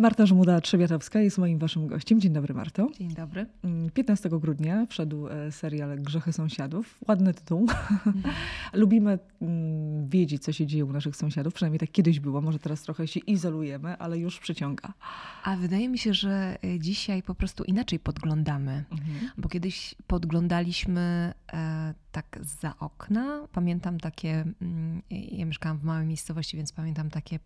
Marta Żmuda-Trzebiatowska jest moim waszym gościem. Dzień dobry, Marto. Dzień dobry. 15 grudnia wszedł serial Grzechy Sąsiadów. Ładny tytuł. Lubimy wiedzieć, co się dzieje u naszych sąsiadów. Przynajmniej tak kiedyś było. Może teraz trochę się izolujemy, ale już przyciąga. A wydaje mi się, że dzisiaj po prostu inaczej podglądamy. Bo kiedyś podglądaliśmy tak zza okna. Pamiętam takie... Ja mieszkałam w małej miejscowości, więc pamiętam takie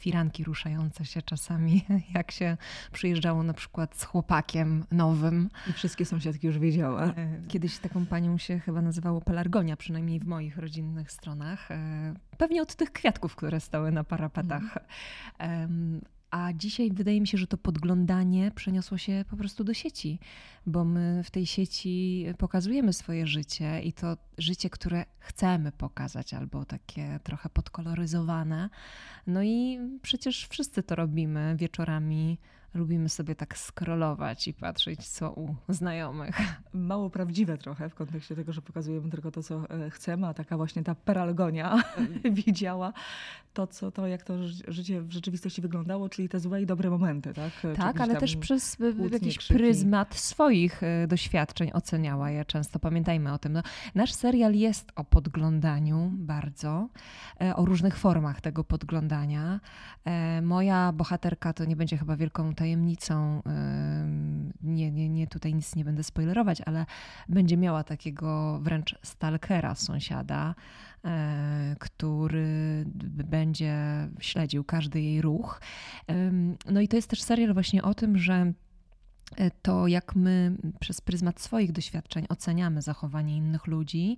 firanki ruszające się czasami, jak się przyjeżdżało na przykład z chłopakiem nowym. I wszystkie sąsiadki już wiedziały. Kiedyś taką panią się chyba nazywało pelargonia, przynajmniej w moich rodzinnych stronach. Pewnie od tych kwiatków, które stały na parapetach. A dzisiaj wydaje mi się, że to podglądanie przeniosło się po prostu do sieci, bo my w tej sieci pokazujemy swoje życie i to życie, które chcemy pokazać, albo takie trochę podkoloryzowane. No i przecież wszyscy to robimy wieczorami. Lubimy sobie tak scrollować i patrzeć, co u znajomych. Mało prawdziwe trochę w kontekście tego, że pokazujemy tylko to, co chcemy, a taka właśnie ta peralgonia widziała to, jak to życie w rzeczywistości wyglądało, czyli te złe i dobre momenty. Tak, ale też przez jakiś pryzmat swoich doświadczeń oceniała je często. Pamiętajmy o tym. No, nasz serial jest o podglądaniu bardzo, o różnych formach tego podglądania. Moja bohaterka to nie będzie chyba wielką tajemnicą, nie, tutaj nic nie będę spoilerować, ale będzie miała takiego wręcz stalkera sąsiada, który będzie śledził każdy jej ruch. No i to jest też serial właśnie o tym, że to jak my przez pryzmat swoich doświadczeń oceniamy zachowanie innych ludzi,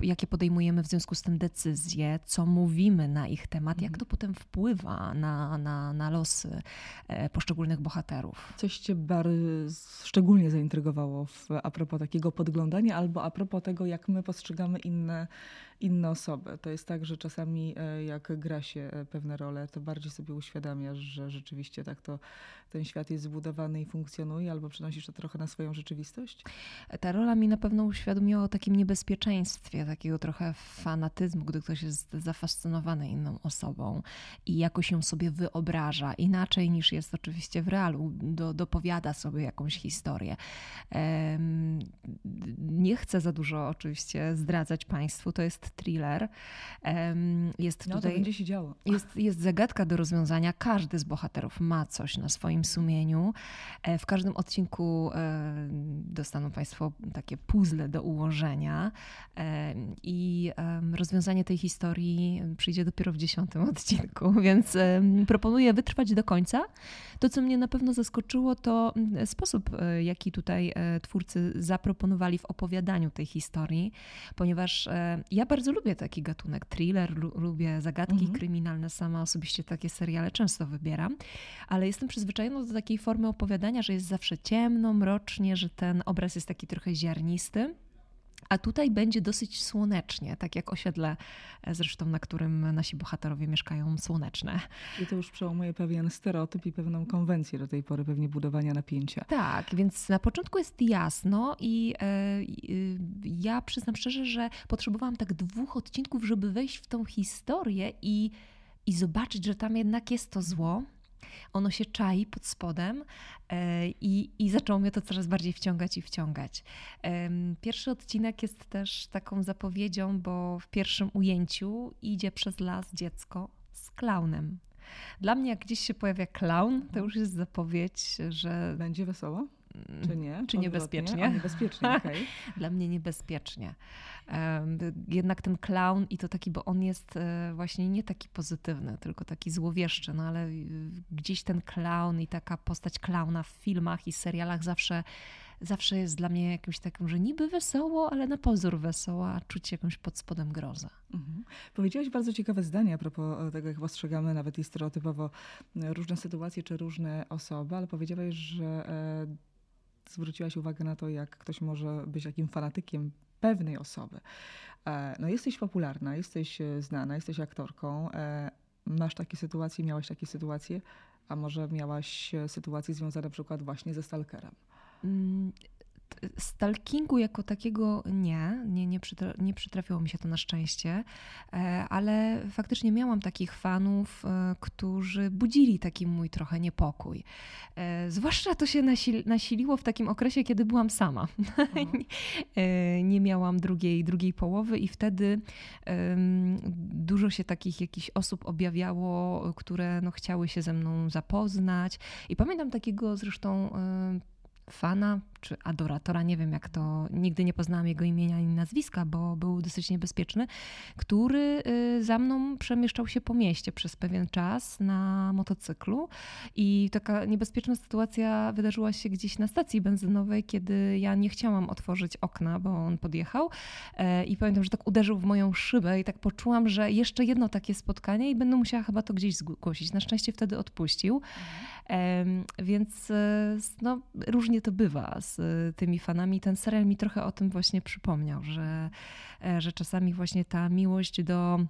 jakie podejmujemy w związku z tym decyzje, co mówimy na ich temat, jak to potem wpływa na losy poszczególnych bohaterów. Coś cię szczególnie zaintrygowało a propos takiego podglądania albo a propos tego, jak my postrzegamy inne osoby. To jest tak, że czasami jak gra się pewne role, to bardziej sobie uświadamiasz, że rzeczywiście tak to ten świat jest zbudowany i funkcjonuje, albo przenosisz to trochę na swoją rzeczywistość? Ta rola mi na pewno uświadomiła o takim niebezpieczeństwie, takiego trochę fanatyzmu, gdy ktoś jest zafascynowany inną osobą i jakoś ją sobie wyobraża, inaczej niż jest oczywiście w realu, dopowiada sobie jakąś historię. Nie chcę za dużo oczywiście zdradzać Państwu, to jest thriller. To będzie się działo. Jest zagadka do rozwiązania. Każdy z bohaterów ma coś na swoim sumieniu. W każdym odcinku dostaną Państwo takie puzzle do ułożenia i rozwiązanie tej historii przyjdzie dopiero w 10. odcinku, więc proponuję wytrwać do końca. To, co mnie na pewno zaskoczyło, to sposób, jaki tutaj twórcy zaproponowali w opowiadaniu tej historii, ponieważ ja bardzo lubię taki gatunek thriller, lubię zagadki kryminalne, sama osobiście takie seriale często wybieram, ale jestem przyzwyczajona do takiej formy opowiadania, że jest zawsze ciemno, mrocznie, że ten obraz jest taki trochę ziarnisty. A tutaj będzie dosyć słonecznie, tak jak osiedle zresztą, na którym nasi bohaterowie mieszkają, słoneczne. I to już przełamuje pewien stereotyp i pewną konwencję do tej pory, pewnie budowania napięcia. Tak, więc na początku jest jasno i ja przyznam szczerze, że potrzebowałam tak 2 odcinków, żeby wejść w tą historię i zobaczyć, że tam jednak jest to zło. Ono się czai pod spodem i zaczęło mnie to coraz bardziej wciągać. Pierwszy odcinek jest też taką zapowiedzią, bo w pierwszym ujęciu idzie przez las dziecko z klaunem. Dla mnie jak gdzieś się pojawia klaun, to już jest zapowiedź, że... Będzie wesoło? Czy nie? Czy niebezpiecznie? Niebezpiecznie, okay. Dla mnie niebezpiecznie. Jednak ten klaun i to taki, bo on jest właśnie nie taki pozytywny, tylko taki złowieszczy, no ale gdzieś ten klaun i taka postać klauna w filmach i serialach zawsze jest dla mnie jakimś takim, że niby wesoło, ale na pozór wesoła, a czuć jakąś pod spodem grozę. Powiedziałaś bardzo ciekawe zdanie a propos tego, jak postrzegamy nawet i stereotypowo różne sytuacje czy różne osoby, ale powiedziałaś, że zwróciłaś uwagę na to, jak ktoś może być jakim fanatykiem pewnej osoby. No, jesteś popularna, jesteś znana, jesteś aktorką, masz takie sytuacje, miałaś takie sytuacje, a może miałaś sytuacje związane na przykład właśnie ze stalkerem. stalkingu jako takiego nie przytrafiło mi się to na szczęście, ale faktycznie miałam takich fanów, którzy budzili taki mój trochę niepokój. Zwłaszcza to się nasiliło w takim okresie, kiedy byłam sama. Nie miałam drugiej połowy i wtedy dużo się takich jakichś osób objawiało, które no chciały się ze mną zapoznać. I pamiętam takiego zresztą fana czy adoratora, nie wiem jak to, nigdy nie poznałam jego imienia ani nazwiska, bo był dosyć niebezpieczny, który za mną przemieszczał się po mieście przez pewien czas na motocyklu i taka niebezpieczna sytuacja wydarzyła się gdzieś na stacji benzynowej, kiedy ja nie chciałam otworzyć okna, bo on podjechał i pamiętam, że tak uderzył w moją szybę i tak poczułam, że jeszcze jedno takie spotkanie i będę musiała chyba to gdzieś zgłosić. Na szczęście wtedy odpuścił, więc no, różnie to bywa z tymi fanami. Ten serial mi trochę o tym właśnie przypomniał, że czasami właśnie ta miłość do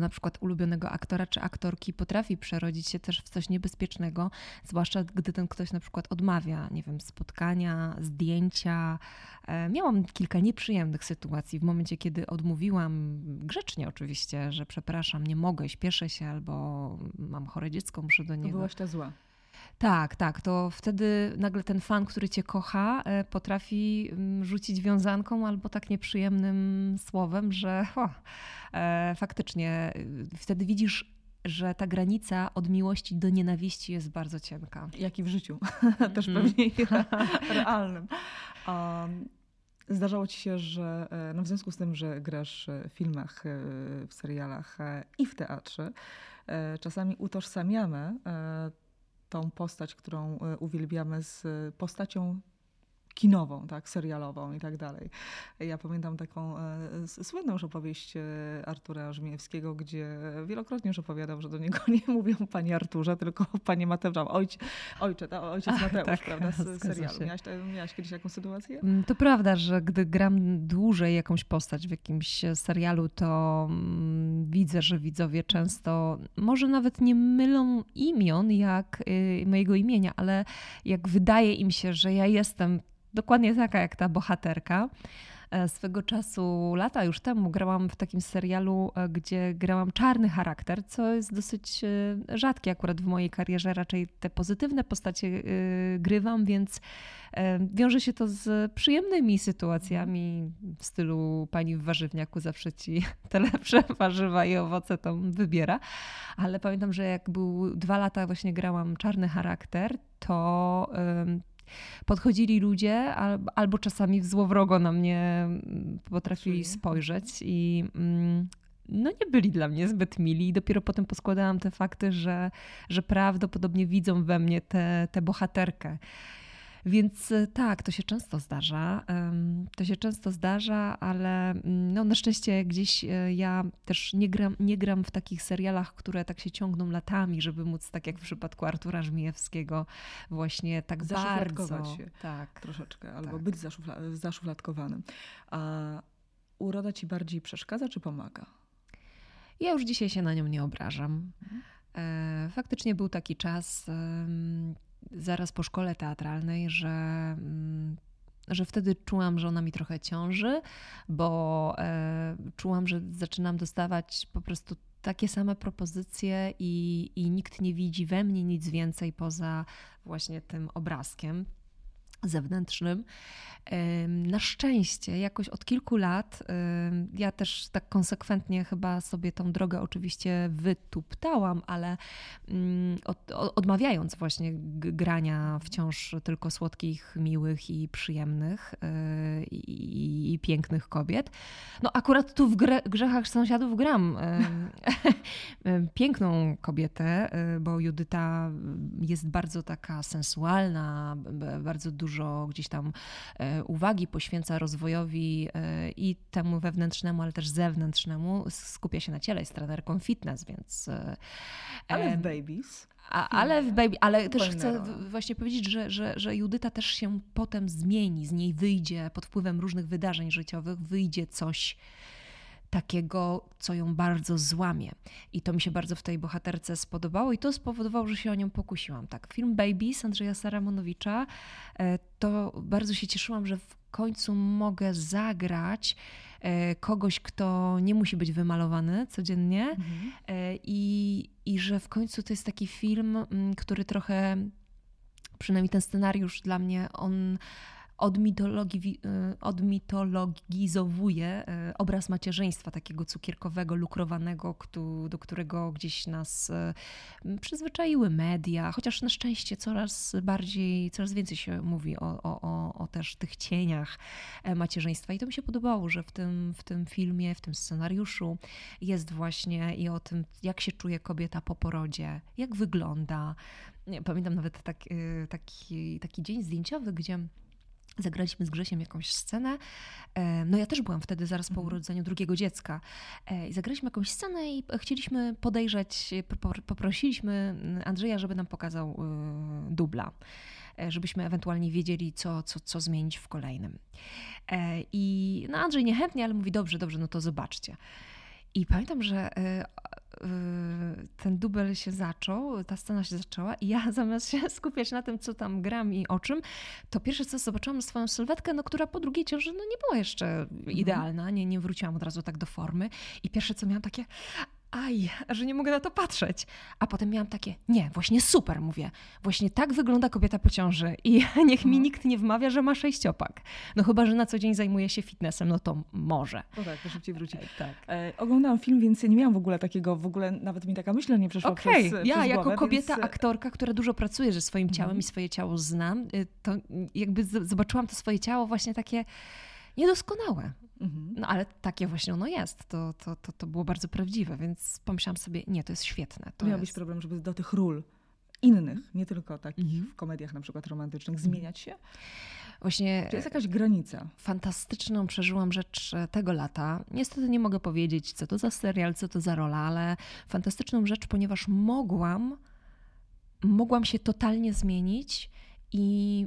na przykład ulubionego aktora czy aktorki potrafi przerodzić się też w coś niebezpiecznego, zwłaszcza gdy ten ktoś na przykład odmawia, nie wiem, spotkania, zdjęcia. Miałam kilka nieprzyjemnych sytuacji w momencie, kiedy odmówiłam grzecznie oczywiście, że przepraszam, nie mogę, śpieszę się albo mam chore dziecko, muszę do niego. To byłaś ta zła. Tak. To wtedy nagle ten fan, który cię kocha, potrafi rzucić wiązanką albo tak nieprzyjemnym słowem, że faktycznie wtedy widzisz, że ta granica od miłości do nienawiści jest bardzo cienka. Jak i w życiu. Też pewnie realnym. Zdarzało ci się, że no w związku z tym, że grasz w filmach, w serialach i w teatrze, czasami utożsamiamy tą postać, którą uwielbiamy, z postacią kinową, tak, serialową i tak dalej. Ja pamiętam taką słynną już opowieść Artura Żmijewskiego, gdzie wielokrotnie już opowiadał, że do niego nie mówią panie Arturze, tylko panie Mateusza, ojciec Mateusz, tak, prawda, z serialu. Miałaś kiedyś taką sytuację? To prawda, że gdy gram dłużej jakąś postać w jakimś serialu, to widzę, że widzowie często może nawet nie mylą imion, jak mojego imienia, ale jak wydaje im się, że ja jestem dokładnie taka jak ta bohaterka. Swego czasu, lata już temu, grałam w takim serialu, gdzie grałam czarny charakter, co jest dosyć rzadkie akurat w mojej karierze. Raczej te pozytywne postacie grywam, więc wiąże się to z przyjemnymi sytuacjami w stylu pani w warzywniaku zawsze ci te lepsze warzywa i owoce tam wybiera. Ale pamiętam, że jak był 2 lata właśnie grałam czarny charakter, to podchodzili ludzie albo czasami w złowrogo na mnie potrafili spojrzeć i no nie byli dla mnie zbyt mili. I dopiero potem poskładałam te fakty, że prawdopodobnie widzą we mnie tę bohaterkę. Więc tak, to się często zdarza, ale no, na szczęście gdzieś ja też nie gram w takich serialach, które tak się ciągną latami, żeby móc, tak jak w przypadku Artura Żmijewskiego, właśnie tak zaszufladkować się troszeczkę, albo być zaszufladkowanym. A uroda ci bardziej przeszkadza czy pomaga? Ja już dzisiaj się na nią nie obrażam. Faktycznie był taki czas zaraz po szkole teatralnej, że wtedy czułam, że ona mi trochę ciąży, bo czułam, że zaczynam dostawać po prostu takie same propozycje i nikt nie widzi we mnie nic więcej poza właśnie tym obrazkiem zewnętrznym. Na szczęście jakoś od kilku lat, ja też tak konsekwentnie chyba sobie tą drogę oczywiście wytuptałam, ale odmawiając właśnie grania wciąż tylko słodkich, miłych i przyjemnych i pięknych kobiet. No akurat tu w Grzechach Sąsiadów gram piękną kobietę, bo Judyta jest bardzo taka sensualna, bardzo dużo gdzieś tam uwagi poświęca rozwojowi i temu wewnętrznemu, ale też zewnętrznemu. Skupia się na ciele, jest trenerką fitness, więc... Ale w Babies. Ale też chcę właśnie powiedzieć, że Judyta też się potem zmieni, z niej wyjdzie pod wpływem różnych wydarzeń życiowych, wyjdzie coś takiego, co ją bardzo złamie. I to mi się bardzo w tej bohaterce spodobało i to spowodowało, że się o nią pokusiłam. Tak, film Baby z Andrzeja Saramonowicza, to bardzo się cieszyłam, że w końcu mogę zagrać kogoś, kto nie musi być wymalowany codziennie i że w końcu to jest taki film, który trochę, przynajmniej ten scenariusz dla mnie, on odmitologizowuje obraz macierzyństwa, takiego cukierkowego, lukrowanego, do którego gdzieś nas przyzwyczaiły media, chociaż na szczęście coraz więcej się mówi o też tych cieniach macierzyństwa. I to mi się podobało, że w tym filmie, w tym scenariuszu jest właśnie i o tym, jak się czuje kobieta po porodzie, jak wygląda. Pamiętam nawet taki dzień zdjęciowy, gdzie zagraliśmy z Grzesiem jakąś scenę. No ja też byłam wtedy zaraz po urodzeniu drugiego dziecka. I zagraliśmy jakąś scenę i chcieliśmy podejrzeć, poprosiliśmy Andrzeja, żeby nam pokazał dubla, żebyśmy ewentualnie wiedzieli, co zmienić w kolejnym. I no Andrzej niechętnie, ale mówi dobrze, no to zobaczcie. I pamiętam, że ten dubel się zaczął, ta scena się zaczęła i ja zamiast się skupiać na tym, co tam gram i o czym, to pierwsze co zobaczyłam swoją sylwetkę, no, która po drugiej ciąży no, nie była jeszcze idealna, nie wróciłam od razu tak do formy i pierwsze co miałam takie, aj, że nie mogę na to patrzeć. A potem miałam takie, nie, właśnie super, mówię. Właśnie tak wygląda kobieta po ciąży i niech mi nikt nie wmawia, że ma sześciopak. No chyba, że na co dzień zajmuje się fitnessem, no to może. O tak, to szybciej wróci. Tak. Oglądałam film, więc nie miałam w ogóle nawet mi taka myśl nie przeszła przez głowę. Ja jako kobieta, aktorka, która dużo pracuje ze swoim ciałem i swoje ciało znam, to jakby zobaczyłam to swoje ciało właśnie takie niedoskonałe. No ale takie właśnie ono jest. To było bardzo prawdziwe, więc pomyślałam sobie, nie, to jest świetne. Miałbyś problem, żeby do tych ról innych, nie tylko takich w komediach na przykład romantycznych, zmieniać się? Właśnie. To jest jakaś granica. Fantastyczną przeżyłam rzecz tego lata. Niestety nie mogę powiedzieć, co to za serial, co to za rola, ale fantastyczną rzecz, ponieważ mogłam się totalnie zmienić i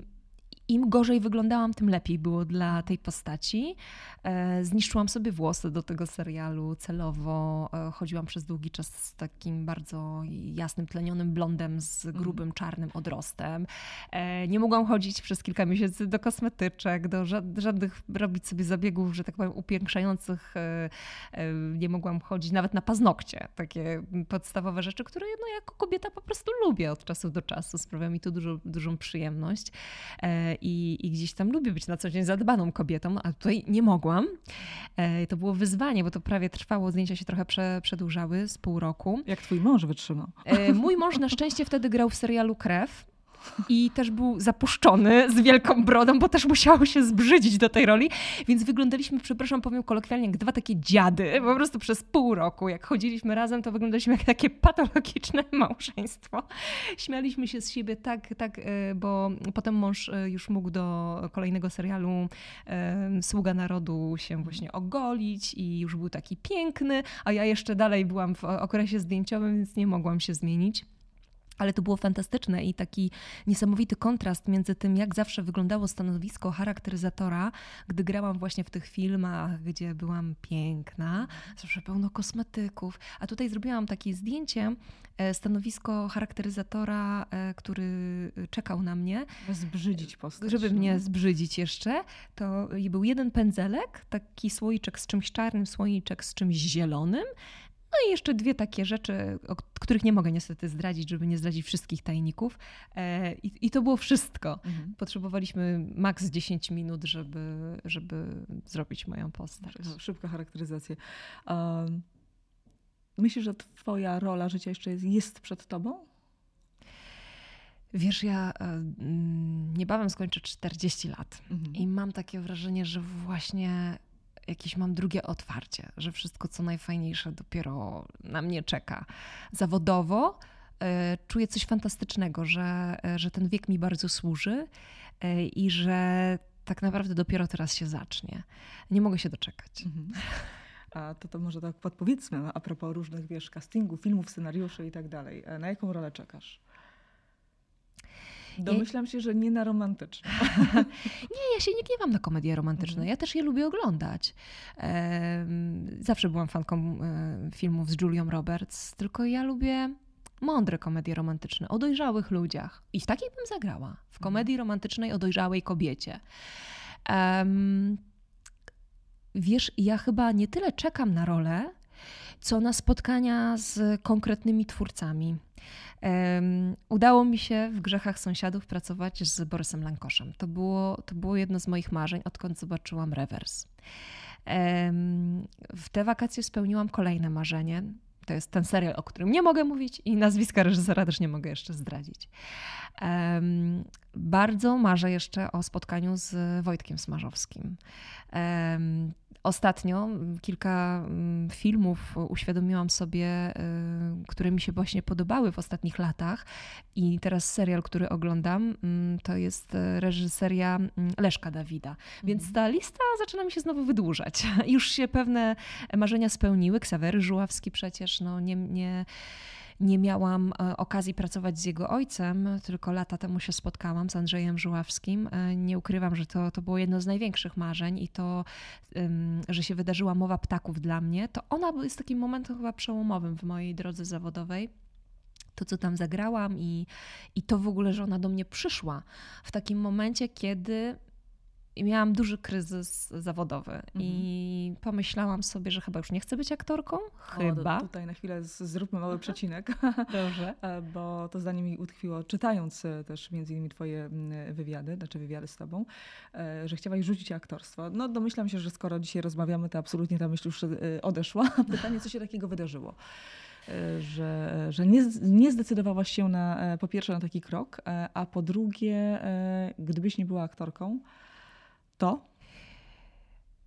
im gorzej wyglądałam, tym lepiej było dla tej postaci. Zniszczyłam sobie włosy do tego serialu celowo. Chodziłam przez długi czas z takim bardzo jasnym, tlenionym blondem z grubym, czarnym odrostem. Nie mogłam chodzić przez kilka miesięcy do kosmetyczek, do żadnych robić sobie zabiegów, że tak powiem, upiększających. Nie mogłam chodzić nawet na paznokcie. Takie podstawowe rzeczy, które no, jako kobieta po prostu lubię od czasu do czasu. Sprawia mi to dużą przyjemność. I gdzieś tam lubię być na co dzień zadbaną kobietą, a tutaj nie mogłam. To było wyzwanie, bo to prawie trwało, zdjęcia się trochę przedłużały z pół roku. Jak twój mąż wytrzymał? Mój mąż na szczęście wtedy grał w serialu Krew i też był zapuszczony z wielką brodą, bo też musiał się zbrzydzić do tej roli, więc wyglądaliśmy, przepraszam, powiem kolokwialnie, jak dwa takie dziady, po prostu przez pół roku. Jak chodziliśmy razem, to wyglądaliśmy jak takie patologiczne małżeństwo. Śmialiśmy się z siebie tak, bo potem mąż już mógł do kolejnego serialu Sługa Narodu się właśnie ogolić i już był taki piękny, a ja jeszcze dalej byłam w okresie zdjęciowym, więc nie mogłam się zmienić. Ale to było fantastyczne i taki niesamowity kontrast między tym, jak zawsze wyglądało stanowisko charakteryzatora, gdy grałam właśnie w tych filmach, gdzie byłam piękna, zawsze pełno kosmetyków. A tutaj zrobiłam takie zdjęcie, stanowisko charakteryzatora, który czekał na mnie. Zbrzydzić postać. Żeby mnie zbrzydzić jeszcze, to był jeden pędzelek, taki słoiczek z czymś czarnym, słoiczek z czymś zielonym. No i jeszcze dwie takie rzeczy, o których nie mogę niestety zdradzić, żeby nie zdradzić wszystkich tajników. I to było wszystko. Potrzebowaliśmy maks 10 minut, żeby zrobić moją postać. Szybka charakteryzacja. Myślisz, że twoja rola życia jeszcze jest przed tobą? Wiesz, ja niebawem skończę 40 lat i mam takie wrażenie, że właśnie jakieś mam drugie otwarcie, że wszystko co najfajniejsze dopiero na mnie czeka. Zawodowo czuję coś fantastycznego, że ten wiek mi bardzo służy i że tak naprawdę dopiero teraz się zacznie. Nie mogę się doczekać. A to może tak podpowiedzmy a propos różnych, wiesz, castingów, filmów, scenariuszy i tak dalej. Na jaką rolę czekasz? Domyślam się, że nie na romantyczne. Nie, ja się nie gniewam na komedie romantyczne. Ja też je lubię oglądać. Zawsze byłam fanką filmów z Julią Roberts, tylko ja lubię mądre komedie romantyczne o dojrzałych ludziach. I w takiej bym zagrała. W komedii romantycznej o dojrzałej kobiecie. Wiesz, ja chyba nie tyle czekam na rolę, co na spotkania z konkretnymi twórcami. Udało mi się w Grzechach Sąsiadów pracować z Borysem Lankoszem. To było jedno z moich marzeń, odkąd zobaczyłam Rewers. W te wakacje spełniłam kolejne marzenie. To jest ten serial, o którym nie mogę mówić i nazwiska reżysera też nie mogę jeszcze zdradzić. Bardzo marzę jeszcze o spotkaniu z Wojtkiem Smarzowskim. Ostatnio kilka filmów uświadomiłam sobie, które mi się właśnie podobały w ostatnich latach i teraz serial, który oglądam, to jest reżyseria Leszka Dawida. Więc ta lista zaczyna mi się znowu wydłużać. Już się pewne marzenia spełniły. Ksawery Żuławski przecież, no nie miałam okazji pracować z jego ojcem, tylko lata temu się spotkałam z Andrzejem Żuławskim. Nie ukrywam, że to było jedno z największych marzeń i to, że się wydarzyła Mowa Ptaków dla mnie, to ona jest takim momentem chyba przełomowym w mojej drodze zawodowej. To, co tam zagrałam i to w ogóle, że ona do mnie przyszła w takim momencie, kiedy miałam duży kryzys zawodowy i pomyślałam sobie, że chyba już nie chcę być aktorką. Chyba. Tutaj na chwilę zróbmy mały przecinek. Dobrze. Bo to zdanie mi utkwiło, czytając też między innymi twoje wywiady, znaczy wywiady z tobą, że chciałaś rzucić aktorstwo. No domyślam się, że skoro dzisiaj rozmawiamy, to absolutnie ta myśl już odeszła. Pytanie, co się takiego wydarzyło? Że nie zdecydowałaś się na, po pierwsze na taki krok, a po drugie, gdybyś nie była aktorką, to?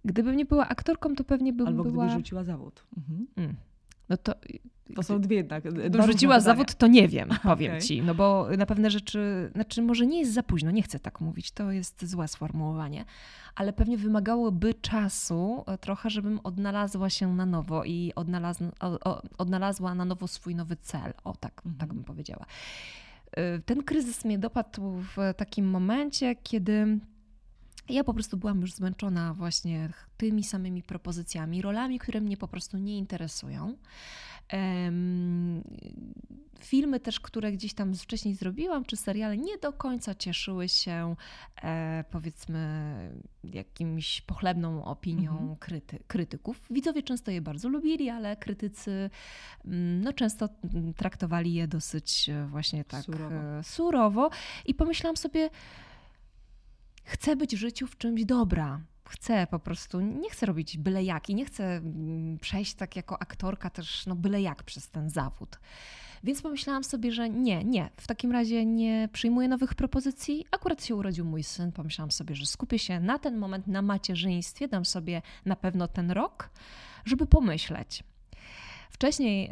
Gdybym nie była aktorką, to pewnie bym albo była... Albo gdyby rzuciła zawód. No to są dwie jednak. Rzuciła zawód, to nie wiem, powiem ci. No bo na pewne rzeczy... Znaczy może nie jest za późno, nie chcę tak mówić, to jest złe sformułowanie, ale pewnie wymagałoby czasu trochę, żebym odnalazła się na nowo i odnalazła na nowo swój nowy cel. O, tak bym powiedziała. Ten kryzys mnie dopadł w takim momencie, kiedy... Ja po prostu byłam już zmęczona właśnie tymi samymi propozycjami, rolami, które mnie po prostu nie interesują. Filmy też, które gdzieś tam wcześniej zrobiłam, czy seriale nie do końca cieszyły się powiedzmy jakimś pochlebną opinią krytyków. Widzowie często je bardzo lubili, ale krytycy no, często traktowali je dosyć właśnie tak surowo. I pomyślałam sobie, chcę być w życiu w czymś dobra. Chcę po prostu, nie chcę robić byle jak i nie chcę przejść tak jako aktorka też no byle jak przez ten zawód. Więc pomyślałam sobie, że nie, w takim razie nie przyjmuję nowych propozycji. Akurat się urodził mój syn, pomyślałam sobie, że skupię się na ten moment na macierzyństwie, dam sobie na pewno ten rok, żeby pomyśleć. Wcześniej,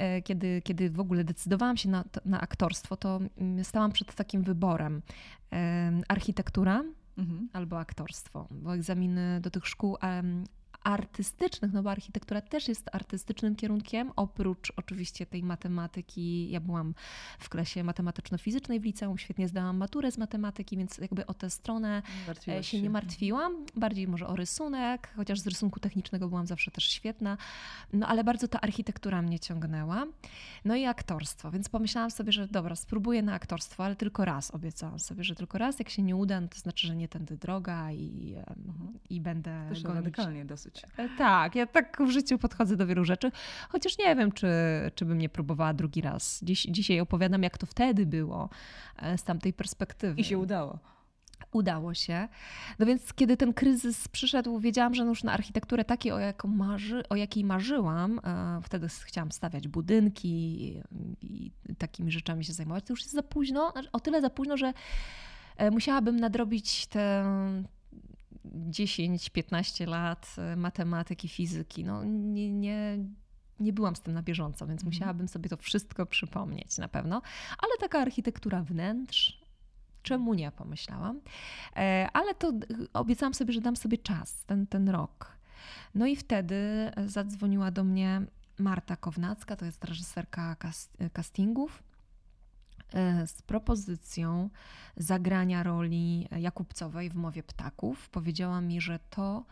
kiedy w ogóle decydowałam się na aktorstwo, to stałam przed takim wyborem. Architektura, albo aktorstwo, bo egzaminy do tych szkół artystycznych, no bo architektura też jest artystycznym kierunkiem, oprócz oczywiście tej matematyki. Ja byłam w klasie matematyczno-fizycznej w liceum, świetnie zdałam maturę z matematyki, więc jakby o tę stronę się nie martwiłam. Bardziej może o rysunek, chociaż z rysunku technicznego byłam zawsze też świetna, no ale bardzo ta architektura mnie ciągnęła. No i aktorstwo, więc pomyślałam sobie, że dobra, spróbuję na aktorstwo, ale tylko raz, obiecałam sobie, że tylko raz, jak się nie uda, to znaczy, że nie tędy droga i będę też gonić. Radykalnie dosyć. Tak, ja tak w życiu podchodzę do wielu rzeczy, chociaż nie wiem, czy bym nie próbowała drugi raz. Dzisiaj opowiadam, jak to wtedy było z tamtej perspektywy. I się udało. Udało się. No więc kiedy ten kryzys przyszedł, wiedziałam, że już na architekturę takiej, o jakiej marzyłam, wtedy chciałam stawiać budynki i takimi rzeczami się zajmować, to już jest za późno, o tyle za późno, że musiałabym nadrobić tę 10-15 lat matematyki, fizyki. No, nie byłam z tym na bieżąco, więc musiałabym sobie to wszystko przypomnieć na pewno. Ale taka architektura wnętrz, czemu nie, pomyślałam. Ale to obiecałam sobie, że dam sobie czas, ten rok. No i wtedy zadzwoniła do mnie Marta Kownacka, to jest reżyserka castingów. z propozycją zagrania roli Jakubcowej w Mowie Ptaków. Powiedziała mi, że to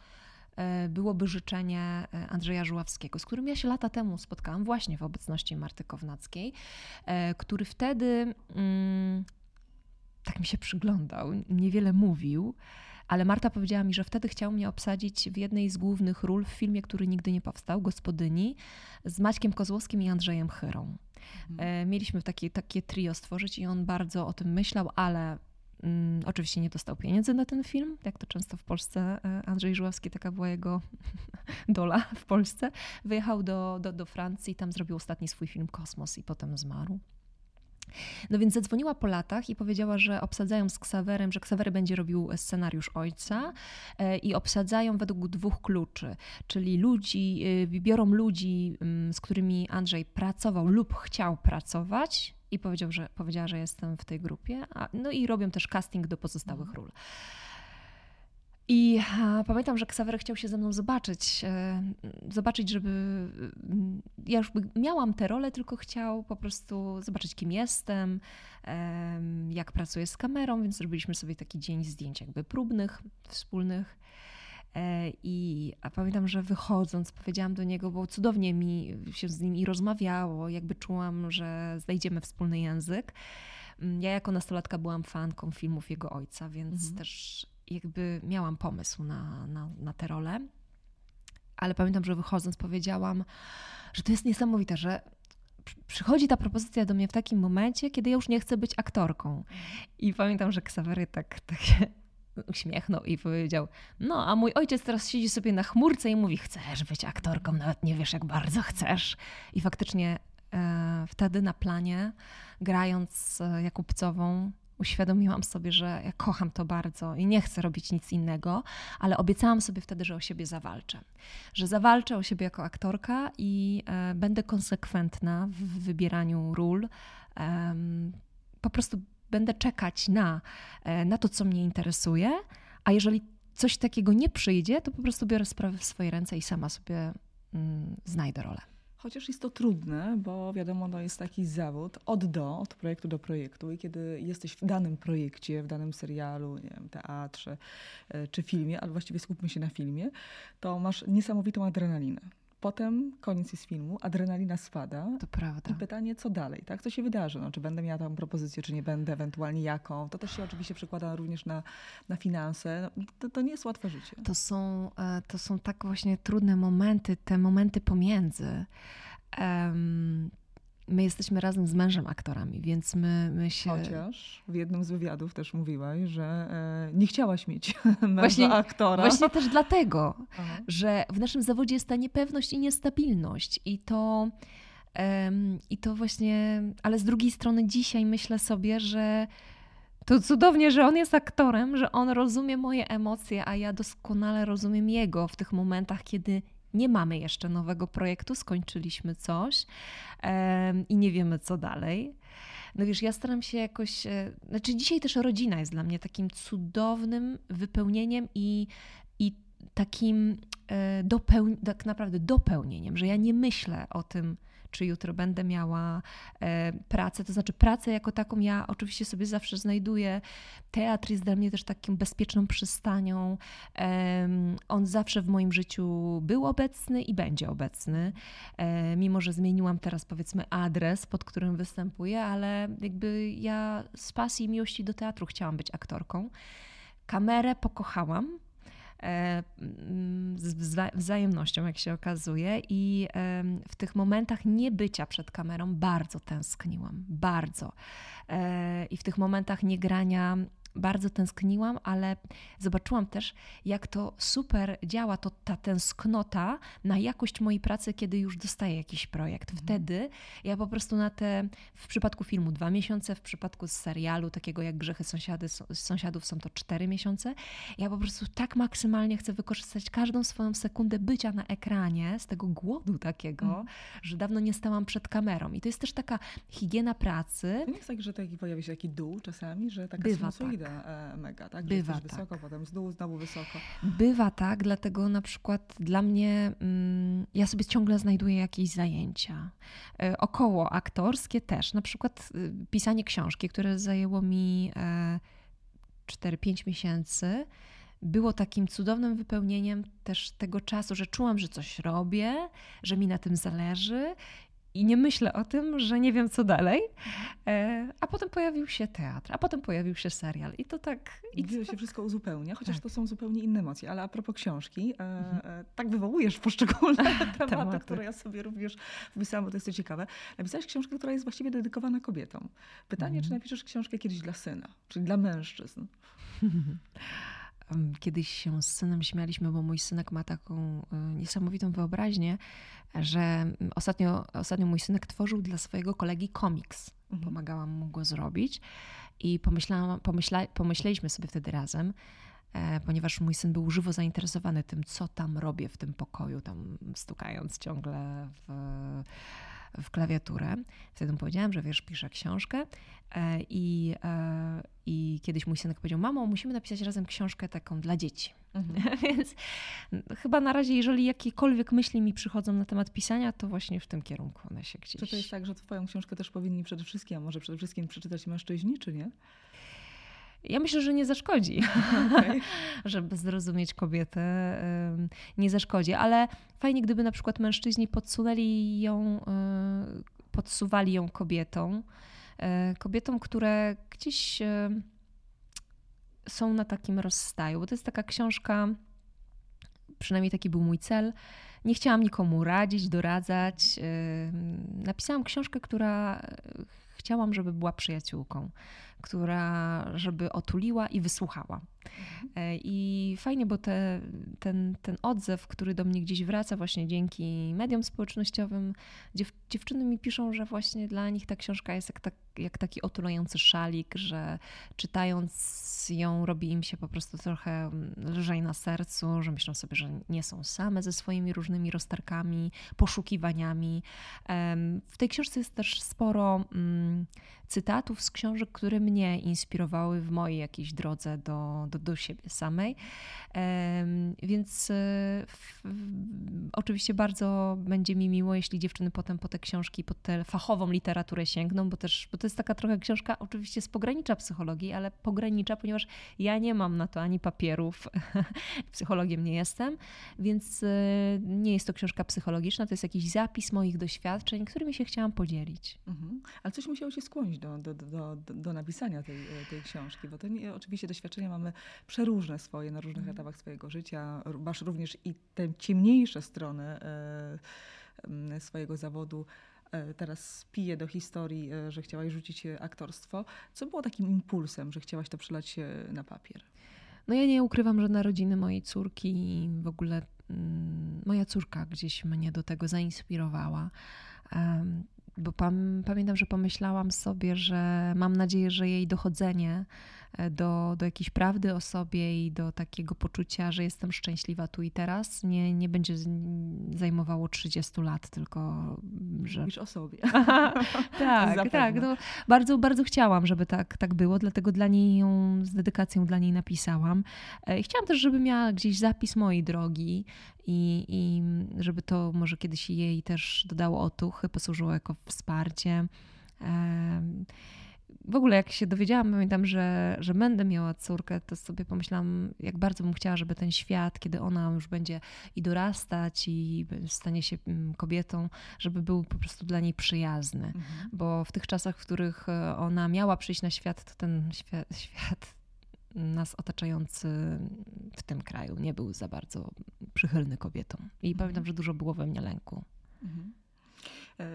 byłoby życzenie Andrzeja Żuławskiego, z którym ja się lata temu spotkałam właśnie w obecności Marty Kownackiej, który wtedy tak mi się przyglądał, niewiele mówił, ale Marta powiedziała mi, że wtedy chciał mnie obsadzić w jednej z głównych ról w filmie, który nigdy nie powstał, Gospodyni, z Maćkiem Kozłowskim i Andrzejem Chyrą. Mieliśmy takie trio stworzyć i on bardzo o tym myślał, ale oczywiście nie dostał pieniędzy na ten film, jak to często w Polsce. Andrzej Żuławski, taka była jego dola w Polsce. Wyjechał do Francji, tam zrobił ostatni swój film Kosmos i potem zmarł. No więc zadzwoniła po latach i powiedziała, że obsadzają z Ksawerem, że Ksawery będzie robił scenariusz ojca i obsadzają według dwóch kluczy, czyli ludzi, biorą ludzi, z którymi Andrzej pracował lub chciał pracować i powiedziała, że jestem w tej grupie, no i robią też casting do pozostałych ról. I pamiętam, że Ksawery chciał się ze mną zobaczyć, żeby... Ja już miałam tę rolę, tylko chciał po prostu zobaczyć, kim jestem, jak pracuję z kamerą, więc zrobiliśmy sobie taki dzień zdjęć jakby próbnych, wspólnych. A pamiętam, że wychodząc powiedziałam do niego, bo cudownie mi się z nim i rozmawiało, jakby czułam, że znajdziemy wspólny język. Ja jako nastolatka byłam fanką filmów jego ojca, więc też... jakby miałam pomysł na tę rolę, ale pamiętam, że wychodząc powiedziałam, że to jest niesamowite, że przychodzi ta propozycja do mnie w takim momencie, kiedy ja już nie chcę być aktorką. I pamiętam, że Ksawery tak się uśmiechnął i powiedział, no a mój ojciec teraz siedzi sobie na chmurce i mówi, chcesz być aktorką, nawet nie wiesz jak bardzo chcesz. I faktycznie wtedy na planie, grając Jakubcową, uświadomiłam sobie, że ja kocham to bardzo i nie chcę robić nic innego, ale obiecałam sobie wtedy, że o siebie zawalczę. Że zawalczę o siebie jako aktorka i będę konsekwentna w wybieraniu ról. Po prostu będę czekać na to, co mnie interesuje, a jeżeli coś takiego nie przyjdzie, to po prostu biorę sprawy w swoje ręce i sama sobie znajdę rolę. Chociaż jest to trudne, bo wiadomo, to jest taki zawód od projektu do projektu i kiedy jesteś w danym projekcie, w danym serialu, nie wiem, teatrze czy filmie, ale właściwie skupmy się na filmie, to masz niesamowitą adrenalinę. Potem koniec jest filmu, adrenalina spada. To prawda. I pytanie, co dalej, tak? Co się wydarzy? No, czy będę miała tam propozycję, czy nie będę, ewentualnie jaką? To też się oczywiście przekłada również na finanse. No, to nie jest łatwe życie. To są tak właśnie trudne momenty, te momenty pomiędzy. My jesteśmy razem z mężem aktorami, więc my się... Chociaż w jednym z wywiadów też mówiłaś, że nie chciałaś mieć męża aktora. Właśnie też dlatego, że w naszym zawodzie jest ta niepewność i niestabilność. I to właśnie... Ale z drugiej strony dzisiaj myślę sobie, że to cudownie, że on jest aktorem, że on rozumie moje emocje, a ja doskonale rozumiem jego w tych momentach, kiedy... Nie mamy jeszcze nowego projektu, skończyliśmy coś i nie wiemy, co dalej. No wiesz, ja staram się jakoś... Znaczy dzisiaj też rodzina jest dla mnie takim cudownym wypełnieniem i takim tak naprawdę dopełnieniem, że ja nie myślę o tym, czy jutro będę miała pracę. To znaczy pracę jako taką ja oczywiście sobie zawsze znajduję. Teatr jest dla mnie też taką bezpieczną przystanią. On zawsze w moim życiu był obecny i będzie obecny. Mimo, że zmieniłam teraz powiedzmy adres, pod którym występuję, ale jakby ja z pasji i miłości do teatru chciałam być aktorką. Kamerę pokochałam. Z wzajemnością, jak się okazuje, i w tych momentach niebycia przed kamerą bardzo tęskniłam, bardzo. I w tych momentach niegrania bardzo tęskniłam, ale zobaczyłam też, jak to super działa, to ta tęsknota na jakość mojej pracy, kiedy już dostaję jakiś projekt. Wtedy ja po prostu w przypadku filmu 2 miesiące, w przypadku serialu takiego jak Grzechy Sąsiadów są to 4 miesiące. Ja po prostu tak maksymalnie chcę wykorzystać każdą swoją sekundę bycia na ekranie, z tego głodu takiego, że dawno nie stałam przed kamerą. I to jest też taka higiena pracy. To nie jest tak, że taki pojawia się taki dół czasami, że taka bywa, tak. mega, tak? Bywa tak. Wysoko, potem z dół, znowu wysoko. Bywa tak, dlatego na przykład dla mnie, ja sobie ciągle znajduję jakieś zajęcia. Około aktorskie też, na przykład pisanie książki, które zajęło mi 4-5 miesięcy, było takim cudownym wypełnieniem też tego czasu, że czułam, że coś robię, że mi na tym zależy i nie myślę o tym, że nie wiem co dalej. A potem pojawił się teatr, a potem pojawił się serial i to tak... się wszystko uzupełnia, chociaż to są zupełnie inne emocje. Ale a propos książki, tak wywołujesz poszczególne tematy, które ja sobie również wpisałam, bo to jest to ciekawe. Napisałaś książkę, która jest właściwie dedykowana kobietom. Pytanie, czy napiszesz książkę kiedyś dla syna, czyli dla mężczyzn? Kiedyś się z synem śmialiśmy, bo mój synek ma taką niesamowitą wyobraźnię, że ostatnio mój synek tworzył dla swojego kolegi komiks. Pomagałam mu go zrobić i pomyśleliśmy sobie wtedy razem, ponieważ mój syn był żywo zainteresowany tym, co tam robię w tym pokoju, tam stukając ciągle w klawiaturę. Wtedy mu powiedziałam, że wiesz, piszę książkę i kiedyś mój synek powiedział, mamo, musimy napisać razem książkę taką dla dzieci. Więc chyba na razie, jeżeli jakiekolwiek myśli mi przychodzą na temat pisania, to właśnie w tym kierunku one się gdzieś... Czy to jest tak, że twoją książkę też powinni przede wszystkim przeczytać mężczyźni, czy nie? Ja myślę, że nie zaszkodzi, żeby zrozumieć kobietę, nie zaszkodzi, ale fajnie, gdyby na przykład mężczyźni podsuwali ją kobietom, które gdzieś są na takim rozstaju, bo to jest taka książka, przynajmniej taki był mój cel. Nie chciałam nikomu radzić, doradzać. Napisałam książkę, która chciałam, żeby była przyjaciółką, która żeby otuliła i wysłuchała. I fajnie, bo ten odzew, który do mnie gdzieś wraca właśnie dzięki mediom społecznościowym, dziewczyny mi piszą, że właśnie dla nich ta książka jest jak taki otulający szalik, że czytając ją robi im się po prostu trochę lżej na sercu, że myślą sobie, że nie są same ze swoimi różnymi rozterkami, poszukiwaniami. W tej książce jest też sporo cytatów z książek, które mnie inspirowały w mojej jakiejś drodze do siebie samej. Więc oczywiście bardzo będzie mi miło, jeśli dziewczyny potem po te książki, po tę fachową literaturę sięgną, bo to jest taka trochę książka oczywiście z pogranicza psychologii, ale pogranicza, ponieważ ja nie mam na to ani papierów, psychologiem nie jestem, więc nie jest to książka psychologiczna, to jest jakiś zapis moich doświadczeń, którymi się chciałam podzielić. Ale coś musiało cię skłonić do napisania tej książki, bo to nie, oczywiście doświadczenia mamy przeróżne swoje na różnych etapach swojego życia. Masz również i te ciemniejsze strony swojego zawodu. Teraz spiję do historii, że chciałaś rzucić aktorstwo. Co było takim impulsem, że chciałaś to przelać na papier? No ja nie ukrywam, że narodziny mojej córki i w ogóle moja córka gdzieś mnie do tego zainspirowała. Bo pamiętam, że pomyślałam sobie, że mam nadzieję, że jej dochodzenie do jakiejś prawdy o sobie i do takiego poczucia, że jestem szczęśliwa tu i teraz, nie będzie zajmowało 30 lat, tylko że... Mówisz o sobie. Tak. No, bardzo, bardzo chciałam, żeby tak było, dlatego dla niej z dedykacją dla niej napisałam. I chciałam też, żeby miała gdzieś zapis mojej drogi i żeby to może kiedyś jej też dodało otuchy, posłużyło jako wsparcie. W ogóle jak się dowiedziałam, pamiętam, że będę miała córkę, to sobie pomyślałam, jak bardzo bym chciała, żeby ten świat, kiedy ona już będzie i dorastać i stanie się kobietą, żeby był po prostu dla niej przyjazny. Bo w tych czasach, w których ona miała przyjść na świat, to ten świat nas otaczający w tym kraju nie był za bardzo przychylny kobietom. I pamiętam, że dużo było we mnie lęku.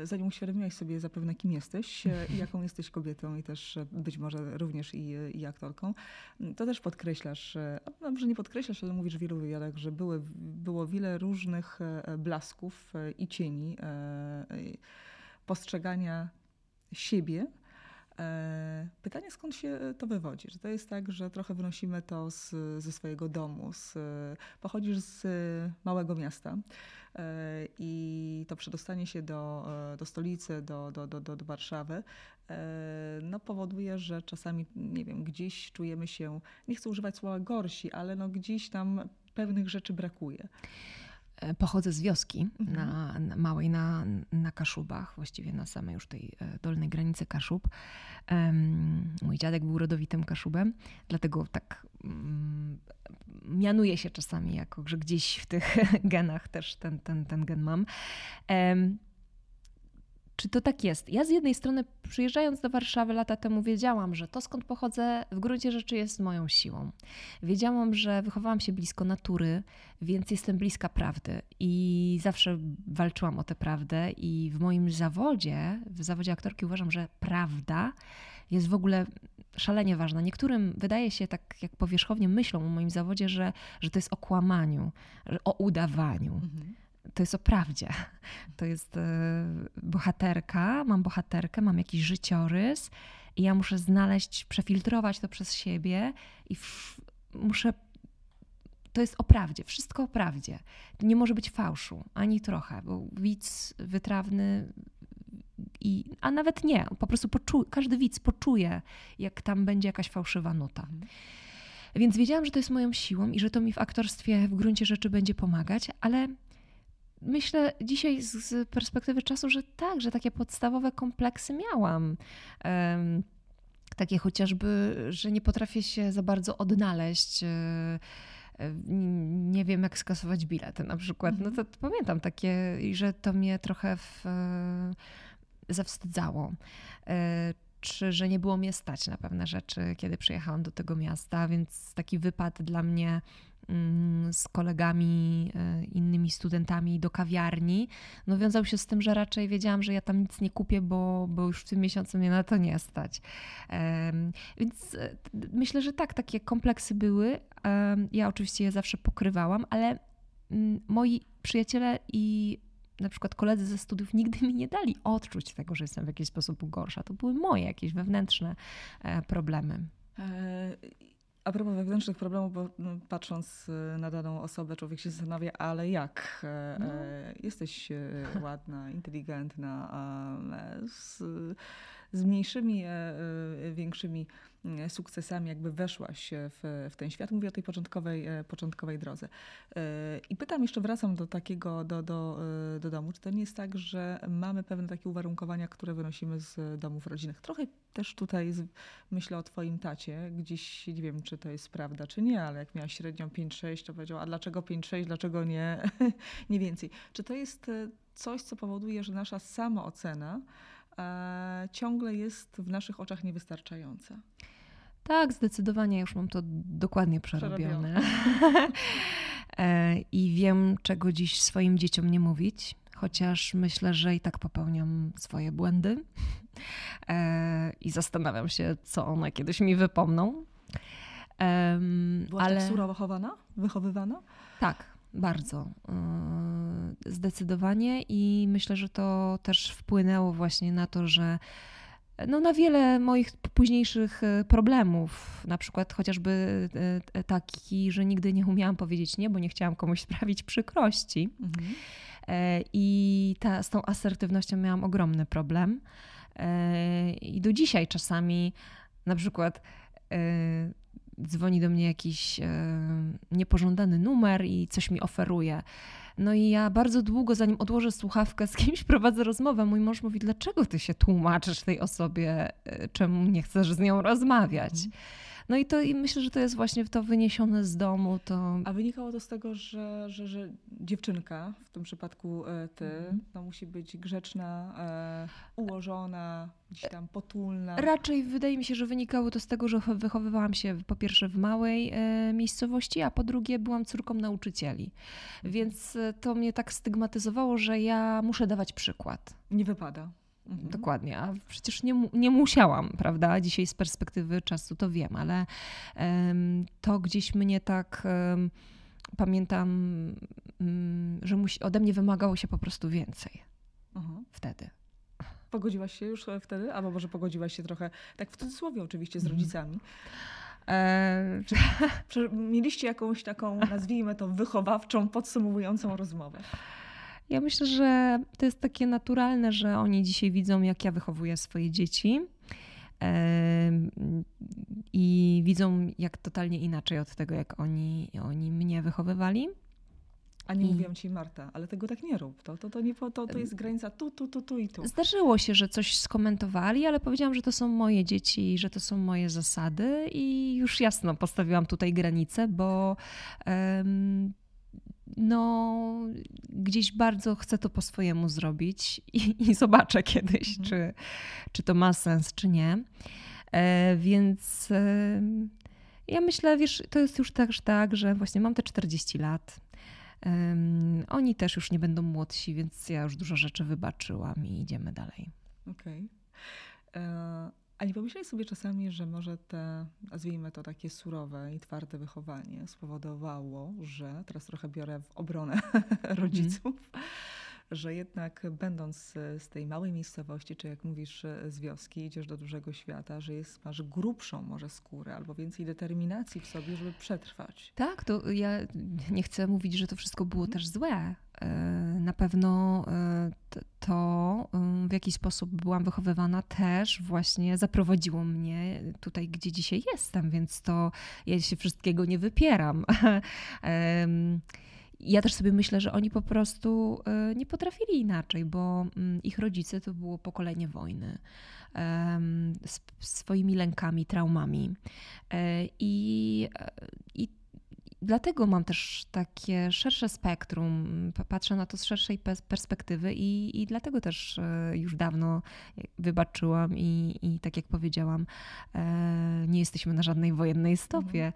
Zanim uświadomiłaś sobie zapewne, kim jesteś i jaką jesteś kobietą i też być może również i aktorką, to też podkreślasz, a może nie podkreślasz, ale mówisz w wielu wywiadach, że było wiele różnych blasków i cieni postrzegania siebie Pytanie, skąd się to wywodzi? Czy to jest tak, że trochę wynosimy to ze swojego domu, pochodzisz z małego miasta i to przedostanie się do stolicy, do Warszawy, no powoduje, że czasami, nie wiem, gdzieś czujemy się, nie chcę używać słowa gorsi, ale no gdzieś tam pewnych rzeczy brakuje. Pochodzę z wioski małej na Kaszubach, właściwie na samej już tej dolnej granicy Kaszub. Mój dziadek był rodowitym Kaszubem, dlatego tak mianuję się czasami jako, że gdzieś w tych genach też ten gen mam. Czy to tak jest? Ja z jednej strony, przyjeżdżając do Warszawy lata temu, wiedziałam, że to, skąd pochodzę, w gruncie rzeczy jest moją siłą. Wiedziałam, że wychowałam się blisko natury, więc jestem bliska prawdy i zawsze walczyłam o tę prawdę i w moim zawodzie, w zawodzie aktorki uważam, że prawda jest w ogóle szalenie ważna. Niektórym wydaje się, tak jak powierzchownie myślą o moim zawodzie, że to jest o kłamaniu, o udawaniu. To jest o prawdzie. To jest bohaterka, mam bohaterkę, mam jakiś życiorys i ja muszę znaleźć, przefiltrować to przez siebie i muszę... To jest o prawdzie, wszystko o prawdzie. Nie może być fałszu, ani trochę, bo widz wytrawny... A nawet nie, po prostu każdy widz poczuje, jak tam będzie jakaś fałszywa nuta. Więc wiedziałam, że to jest moją siłą i że to mi w aktorstwie w gruncie rzeczy będzie pomagać, ale... Myślę dzisiaj z perspektywy czasu, że tak, że takie podstawowe kompleksy miałam. Takie chociażby, że nie potrafię się za bardzo odnaleźć. Nie wiem, jak skasować bilety na przykład. No to pamiętam takie, że to mnie trochę zawstydzało. Czy że nie było mnie stać na pewne rzeczy, kiedy przyjechałam do tego miasta, więc taki wypad dla mnie z kolegami, innymi studentami do kawiarni, no wiązał się z tym, że raczej wiedziałam, że ja tam nic nie kupię, bo już w tym miesiącu mnie na to nie stać. Więc myślę, że tak, takie kompleksy były. Ja oczywiście je zawsze pokrywałam, ale moi przyjaciele i na przykład koledzy ze studiów nigdy mi nie dali odczuć tego, że jestem w jakiś sposób gorsza. To były moje jakieś wewnętrzne problemy. A propos wewnętrznych problemów, bo patrząc na daną osobę, człowiek się zastanawia, ale jak? Jesteś ładna, inteligentna, z mniejszymi, większymi sukcesami jakby weszłaś w ten świat. Mówię o tej początkowej drodze. I pytam, jeszcze wracam do takiego, do domu, czy to nie jest tak, że mamy pewne takie uwarunkowania, które wynosimy z domów rodzinnych. Trochę też tutaj myślę o twoim tacie. Gdzieś, nie wiem, czy to jest prawda, czy nie, ale jak miałaś średnią 5-6, to powiedział, a dlaczego 5-6, dlaczego nie, nie więcej. Czy to jest coś, co powoduje, że nasza samoocena ciągle jest w naszych oczach niewystarczająca? Tak, zdecydowanie. Już mam to dokładnie przerobione. I wiem, czego dziś swoim dzieciom nie mówić, chociaż myślę, że i tak popełniam swoje błędy i zastanawiam się, co one kiedyś mi wypomną. Byłaś tak surowo wychowywana? Tak. Bardzo. Zdecydowanie i myślę, że to też wpłynęło właśnie na to, że no na wiele moich późniejszych problemów, na przykład chociażby taki, że nigdy nie umiałam powiedzieć nie, bo nie chciałam komuś sprawić przykrości i z tą asertywnością miałam ogromny problem i do dzisiaj czasami na przykład dzwoni do mnie jakiś niepożądany numer i coś mi oferuje. No i ja bardzo długo, zanim odłożę słuchawkę, z kimś prowadzę rozmowę. Mój mąż mówi, dlaczego ty się tłumaczysz tej osobie, czemu nie chcesz z nią rozmawiać? No i to myślę, że to jest właśnie to wyniesione z domu. A wynikało to z tego, że dziewczynka, w tym przypadku ty, to musi być grzeczna, ułożona, gdzieś tam potulna. Raczej wydaje mi się, że wynikało to z tego, że wychowywałam się po pierwsze w małej miejscowości, a po drugie byłam córką nauczycieli. Więc to mnie tak stygmatyzowało, że ja muszę dawać przykład. Nie wypada. Dokładnie, a przecież nie musiałam, prawda? Dzisiaj z perspektywy czasu to wiem, ale to gdzieś mnie tak, pamiętam, że ode mnie wymagało się po prostu więcej wtedy. Pogodziłaś się już wtedy? Albo może pogodziłaś się trochę, tak w cudzysłowie oczywiście, z rodzicami. Czy mieliście jakąś taką, nazwijmy to, wychowawczą, podsumowującą rozmowę? Ja myślę, że to jest takie naturalne, że oni dzisiaj widzą, jak ja wychowuję swoje dzieci. I widzą, jak totalnie inaczej od tego, jak oni mnie wychowywali. A nie mówiłam ci, Marta, ale tego tak nie rób. To jest granica tu i tu. Zdarzyło się, że coś skomentowali, ale powiedziałam, że to są moje dzieci, że to są moje zasady i już jasno postawiłam tutaj granicę, bo gdzieś bardzo chcę to po swojemu zrobić i zobaczę kiedyś, czy to ma sens, czy nie. Więc ja myślę, wiesz, to jest już też tak, że właśnie mam te 40 lat. Oni też już nie będą młodsi, więc ja już dużo rzeczy wybaczyłam i idziemy dalej. Okej. A nie pomyślałeś sobie czasami, że może te, nazwijmy to, takie surowe i twarde wychowanie spowodowało, że, teraz trochę biorę w obronę rodziców, że jednak będąc z tej małej miejscowości, czy jak mówisz z wioski, idziesz do dużego świata, że masz grubszą może skórę albo więcej determinacji w sobie, żeby przetrwać. Tak, to ja nie chcę mówić, że to wszystko było też złe. Na pewno to, w jaki sposób byłam wychowywana, też właśnie zaprowadziło mnie tutaj, gdzie dzisiaj jestem, więc to ja się wszystkiego nie wypieram. Ja też sobie myślę, że oni po prostu nie potrafili inaczej, bo ich rodzice to było pokolenie wojny z swoimi lękami, traumami. I dlatego mam też takie szersze spektrum, patrzę na to z szerszej perspektywy i dlatego też już dawno wybaczyłam i tak jak powiedziałam, nie jesteśmy na żadnej wojennej stopie.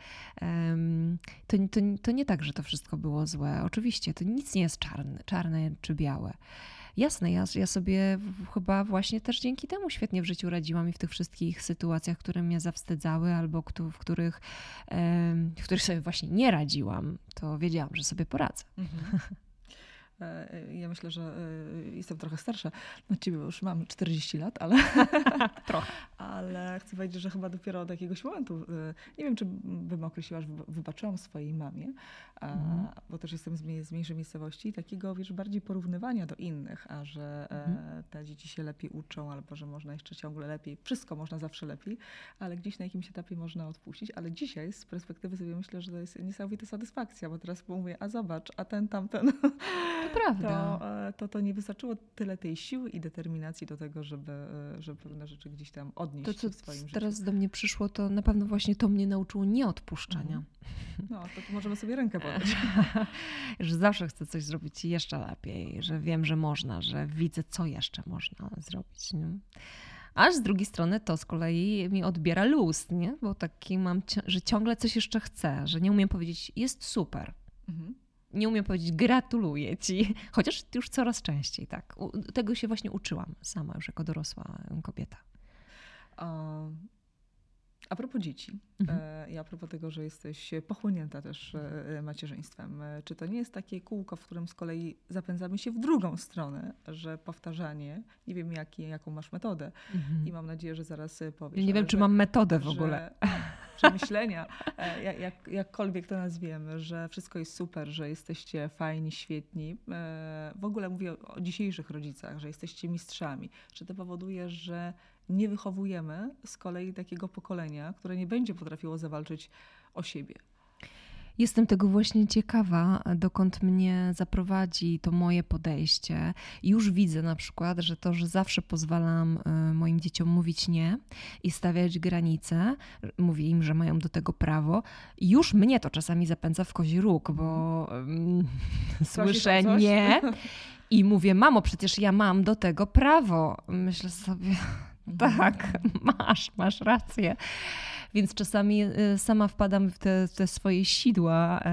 To nie tak, że to wszystko było złe. Oczywiście, to nic nie jest czarne czy białe. Jasne, ja sobie chyba właśnie też dzięki temu świetnie w życiu radziłam i w tych wszystkich sytuacjach, które mnie zawstydzały albo w których sobie właśnie nie radziłam, to wiedziałam, że sobie poradzę. Ja myślę, że jestem trochę starsza od ciebie, bo już mam 40 lat, ale trochę. Ale chcę powiedzieć, że chyba dopiero od jakiegoś momentu, nie wiem, czy bym określiła, że wybaczyłam swojej mamie, bo też jestem z mniejszej miejscowości i takiego, wiesz, bardziej porównywania do innych, a że te dzieci się lepiej uczą, albo że można jeszcze ciągle lepiej, wszystko można zawsze lepiej, ale gdzieś na jakimś etapie można odpuścić. Ale dzisiaj z perspektywy sobie myślę, że to jest niesamowita satysfakcja, bo teraz mówię, a zobacz, a ten, tamten. To prawda. To nie wystarczyło tyle tej siły i determinacji do tego, żeby pewne rzeczy gdzieś tam odnieść to, co w swoim życiu. Teraz do mnie przyszło, to na pewno właśnie to mnie nauczyło nieodpuszczania. No, to tu możemy sobie rękę podać. Że zawsze chcę coś zrobić jeszcze lepiej, że wiem, że można, że widzę, co jeszcze można zrobić. Nie? Aż z drugiej strony to z kolei mi odbiera luz, nie? Bo taki mam, że ciągle coś jeszcze chcę, że nie umiem powiedzieć, jest super. Nie umiem powiedzieć, gratuluję ci, chociaż już coraz częściej, tak. Tego się właśnie uczyłam sama już jako dorosła kobieta. A propos dzieci i a propos tego, że jesteś pochłonięta też macierzyństwem, czy to nie jest takie kółko, w którym z kolei zapędzamy się w drugą stronę, że powtarzanie, nie wiem jaką masz metodę i mam nadzieję, że zaraz powiesz. Nie wiem, czy mam metodę w ogóle. Przemyślenia, jakkolwiek to nazwiemy, że wszystko jest super, że jesteście fajni, świetni. W ogóle mówię o dzisiejszych rodzicach, że jesteście mistrzami. Czy to powoduje, że nie wychowujemy z kolei takiego pokolenia, które nie będzie potrafiło zawalczyć o siebie? Jestem tego właśnie ciekawa, dokąd mnie zaprowadzi to moje podejście. Już widzę na przykład, że to, że zawsze pozwalam moim dzieciom mówić nie i stawiać granice, mówię im, że mają do tego prawo, już mnie to czasami zapędza w kozi róg, bo słyszę nie i mówię, mamo, przecież ja mam do tego prawo. Myślę sobie, tak, masz rację. Więc czasami sama wpadam w te swoje sidła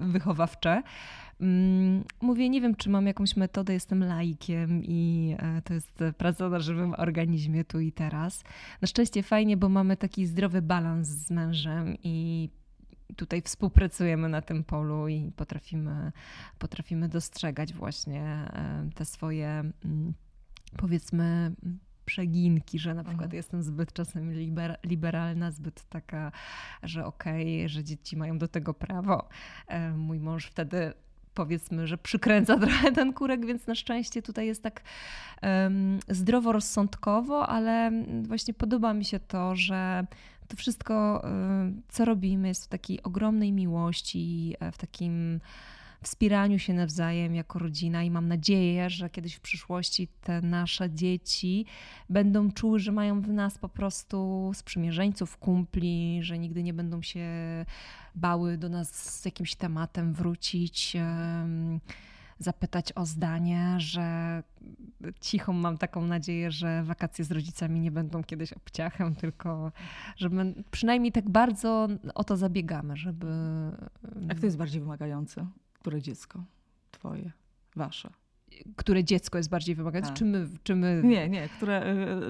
wychowawcze. Mówię, nie wiem, czy mam jakąś metodę, jestem laikiem i to jest praca na żywym organizmie tu i teraz. Na szczęście fajnie, bo mamy taki zdrowy balans z mężem i tutaj współpracujemy na tym polu i potrafimy dostrzegać właśnie te swoje powiedzmy przeginki, że na przykład jestem zbyt czasem liberalna, zbyt taka, że okej, że dzieci mają do tego prawo. Mój mąż wtedy powiedzmy, że przykręca trochę ten kurek, więc na szczęście tutaj jest tak zdroworozsądkowo, ale właśnie podoba mi się to, że to wszystko, co robimy, jest w takiej ogromnej miłości, w takim wspieraniu się nawzajem jako rodzina i mam nadzieję, że kiedyś w przyszłości te nasze dzieci będą czuły, że mają w nas po prostu sprzymierzeńców, kumpli, że nigdy nie będą się bały do nas z jakimś tematem wrócić, zapytać o zdanie, że cichą mam taką nadzieję, że wakacje z rodzicami nie będą kiedyś obciachem, tylko żeby przynajmniej tak bardzo o to zabiegamy, żeby... A kto jest bardziej wymagający? Które dziecko? Twoje? Wasze? Które dziecko jest bardziej wymagające? Czy my... Nie.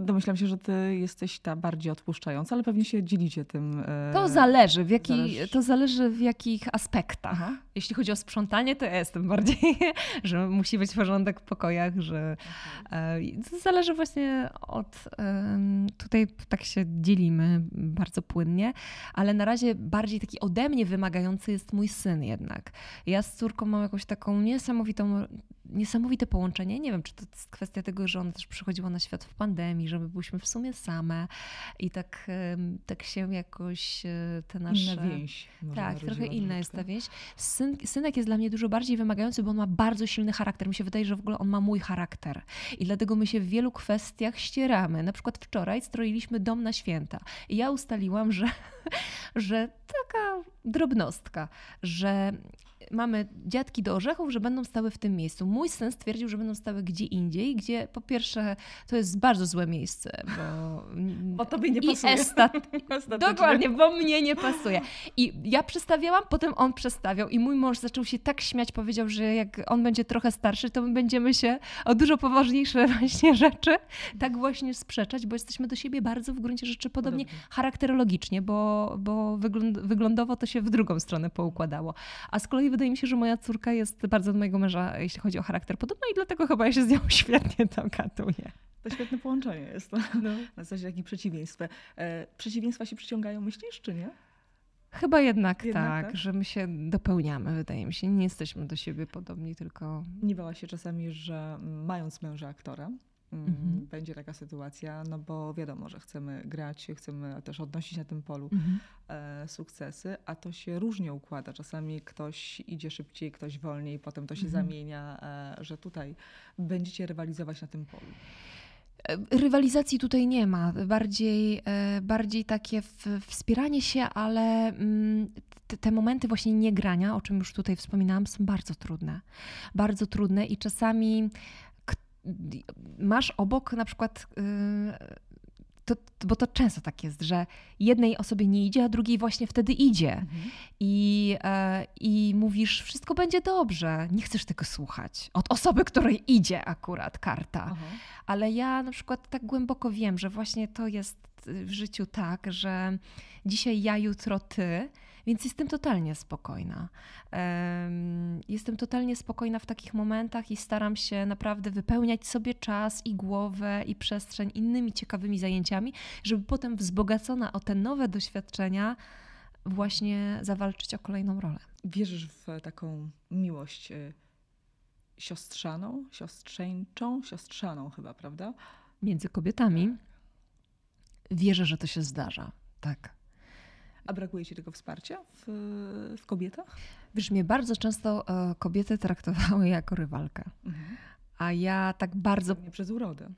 Domyślam się, że ty jesteś ta bardziej odpuszczająca, ale pewnie się dzielicie tym... To zależy w jakich aspektach. Aha. Jeśli chodzi o sprzątanie, to ja jestem bardziej, że musi być porządek w pokojach, że to zależy właśnie od... Tutaj tak się dzielimy bardzo płynnie, ale na razie bardziej taki ode mnie wymagający jest mój syn jednak. Ja z córką mam jakąś taką niesamowite połączenie. Nie wiem, czy to jest kwestia tego, że ona też przychodziła na świat w pandemii, że my byliśmy w sumie same i tak się jakoś te nasze... Inna więź. Tak, trochę inna jest ta więź. Synek jest dla mnie dużo bardziej wymagający, bo on ma bardzo silny charakter. Mi się wydaje, że w ogóle on ma mój charakter i dlatego my się w wielu kwestiach ścieramy. Na przykład wczoraj stroiliśmy dom na święta i ja ustaliłam, że taka drobnostka, że mamy dziadki do orzechów, że będą stały w tym miejscu. Mój syn stwierdził, że będą stały gdzie indziej, gdzie po pierwsze to jest bardzo złe miejsce, bo tobie nie pasuje. Dokładnie, bo mnie nie pasuje. I ja przestawiałam, potem on przestawiał i mój mąż zaczął się tak śmiać, powiedział, że jak on będzie trochę starszy, to my będziemy się o dużo poważniejsze właśnie rzeczy tak właśnie sprzeczać, bo jesteśmy do siebie bardzo w gruncie rzeczy podobnie. Charakterologicznie, bo wyglądowo to się w drugą stronę poukładało. A z kolei wydaje mi się, że moja córka jest bardzo do mojego męża, jeśli chodzi o charakter podobny i dlatego chyba ja się z nią świetnie dogaduję. To świetne połączenie jest. No. Na zasadzie takich przeciwieństw. Przeciwieństwa się przyciągają, myślisz, czy nie? Chyba jednak tak, że my się dopełniamy, wydaje mi się. Nie jesteśmy do siebie podobni, tylko... Nie bała się czasami, że mając męża aktora, będzie taka sytuacja, no bo wiadomo, że chcemy grać, chcemy też odnosić na tym polu sukcesy, a to się różnie układa. Czasami ktoś idzie szybciej, ktoś wolniej, potem to się zamienia, że tutaj będziecie rywalizować na tym polu. Rywalizacji tutaj nie ma. Bardziej takie wspieranie się, ale te momenty właśnie niegrania, o czym już tutaj wspominałam, są bardzo trudne. Bardzo trudne i czasami... Masz obok na przykład, bo to często tak jest, że jednej osobie nie idzie, a drugiej właśnie wtedy idzie. I mówisz, wszystko będzie dobrze. Nie chcesz tego słuchać od osoby, której idzie akurat karta. Ale ja na przykład tak głęboko wiem, że właśnie to jest w życiu tak, że dzisiaj ja, jutro ty. Więc jestem totalnie spokojna. Jestem totalnie spokojna w takich momentach i staram się naprawdę wypełniać sobie czas i głowę i przestrzeń innymi ciekawymi zajęciami, żeby potem wzbogacona o te nowe doświadczenia właśnie zawalczyć o kolejną rolę. Wierzysz w taką miłość siostrzaną, siostrzaną chyba, prawda? Między kobietami. Wierzę, że to się zdarza, tak. A brakuje ci tego wsparcia w kobietach? Wiesz, mnie bardzo często kobiety traktowały jako rywalkę. A ja tak bardzo... Nie przez urodę.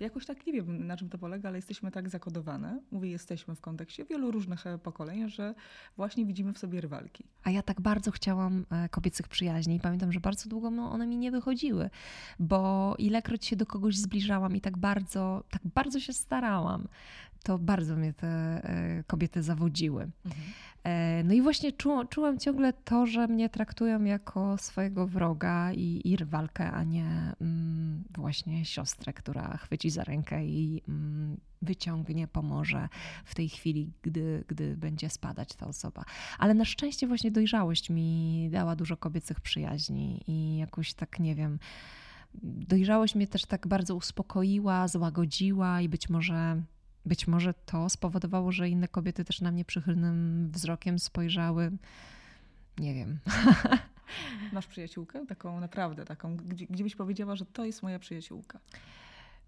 Jakoś tak nie wiem, na czym to polega, ale jesteśmy tak zakodowane. Mówię, jesteśmy w kontekście wielu różnych pokoleń, że właśnie widzimy w sobie rywalki. A ja tak bardzo chciałam kobiecych przyjaźni i pamiętam, że bardzo długo one mi nie wychodziły, bo ilekroć się do kogoś zbliżałam i tak bardzo się starałam, to bardzo mnie te kobiety zawodziły. No i właśnie czułam ciągle to, że mnie traktują jako swojego wroga i rywalkę, a nie właśnie siostrę, która chwyci za rękę i wyciągnie, pomoże w tej chwili, gdy będzie spadać ta osoba. Ale na szczęście właśnie dojrzałość mi dała dużo kobiecych przyjaźni i jakoś tak, nie wiem, dojrzałość mnie też tak bardzo uspokoiła, złagodziła i być może to spowodowało, że inne kobiety też na mnie przychylnym wzrokiem spojrzały. Nie wiem. Masz przyjaciółkę? Taką naprawdę, taką, gdzie byś powiedziała, że to jest moja przyjaciółka?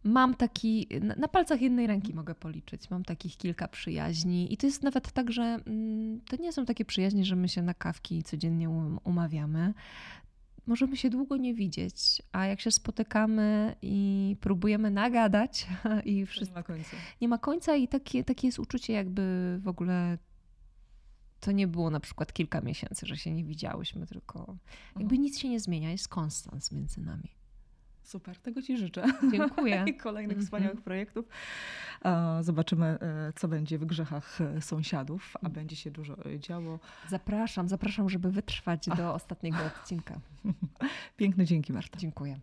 Mam taki, na palcach jednej ręki mogę policzyć, mam takich kilka przyjaźni i to jest nawet tak, że to nie są takie przyjaźnie, że my się na kawki codziennie umawiamy. Możemy się długo nie widzieć, a jak się spotykamy i próbujemy nagadać i wszystko, nie ma końca i takie jest uczucie, jakby w ogóle to nie było na przykład kilka miesięcy, że się nie widziałyśmy, tylko jakby nic się nie zmienia, jest konstans między nami. Super, tego ci życzę. Dziękuję. I kolejnych wspaniałych projektów. Zobaczymy, co będzie w Grzechach Sąsiadów, a będzie się dużo działo. Zapraszam, żeby wytrwać do ostatniego odcinka. Piękne dzięki, Marta. Dziękuję.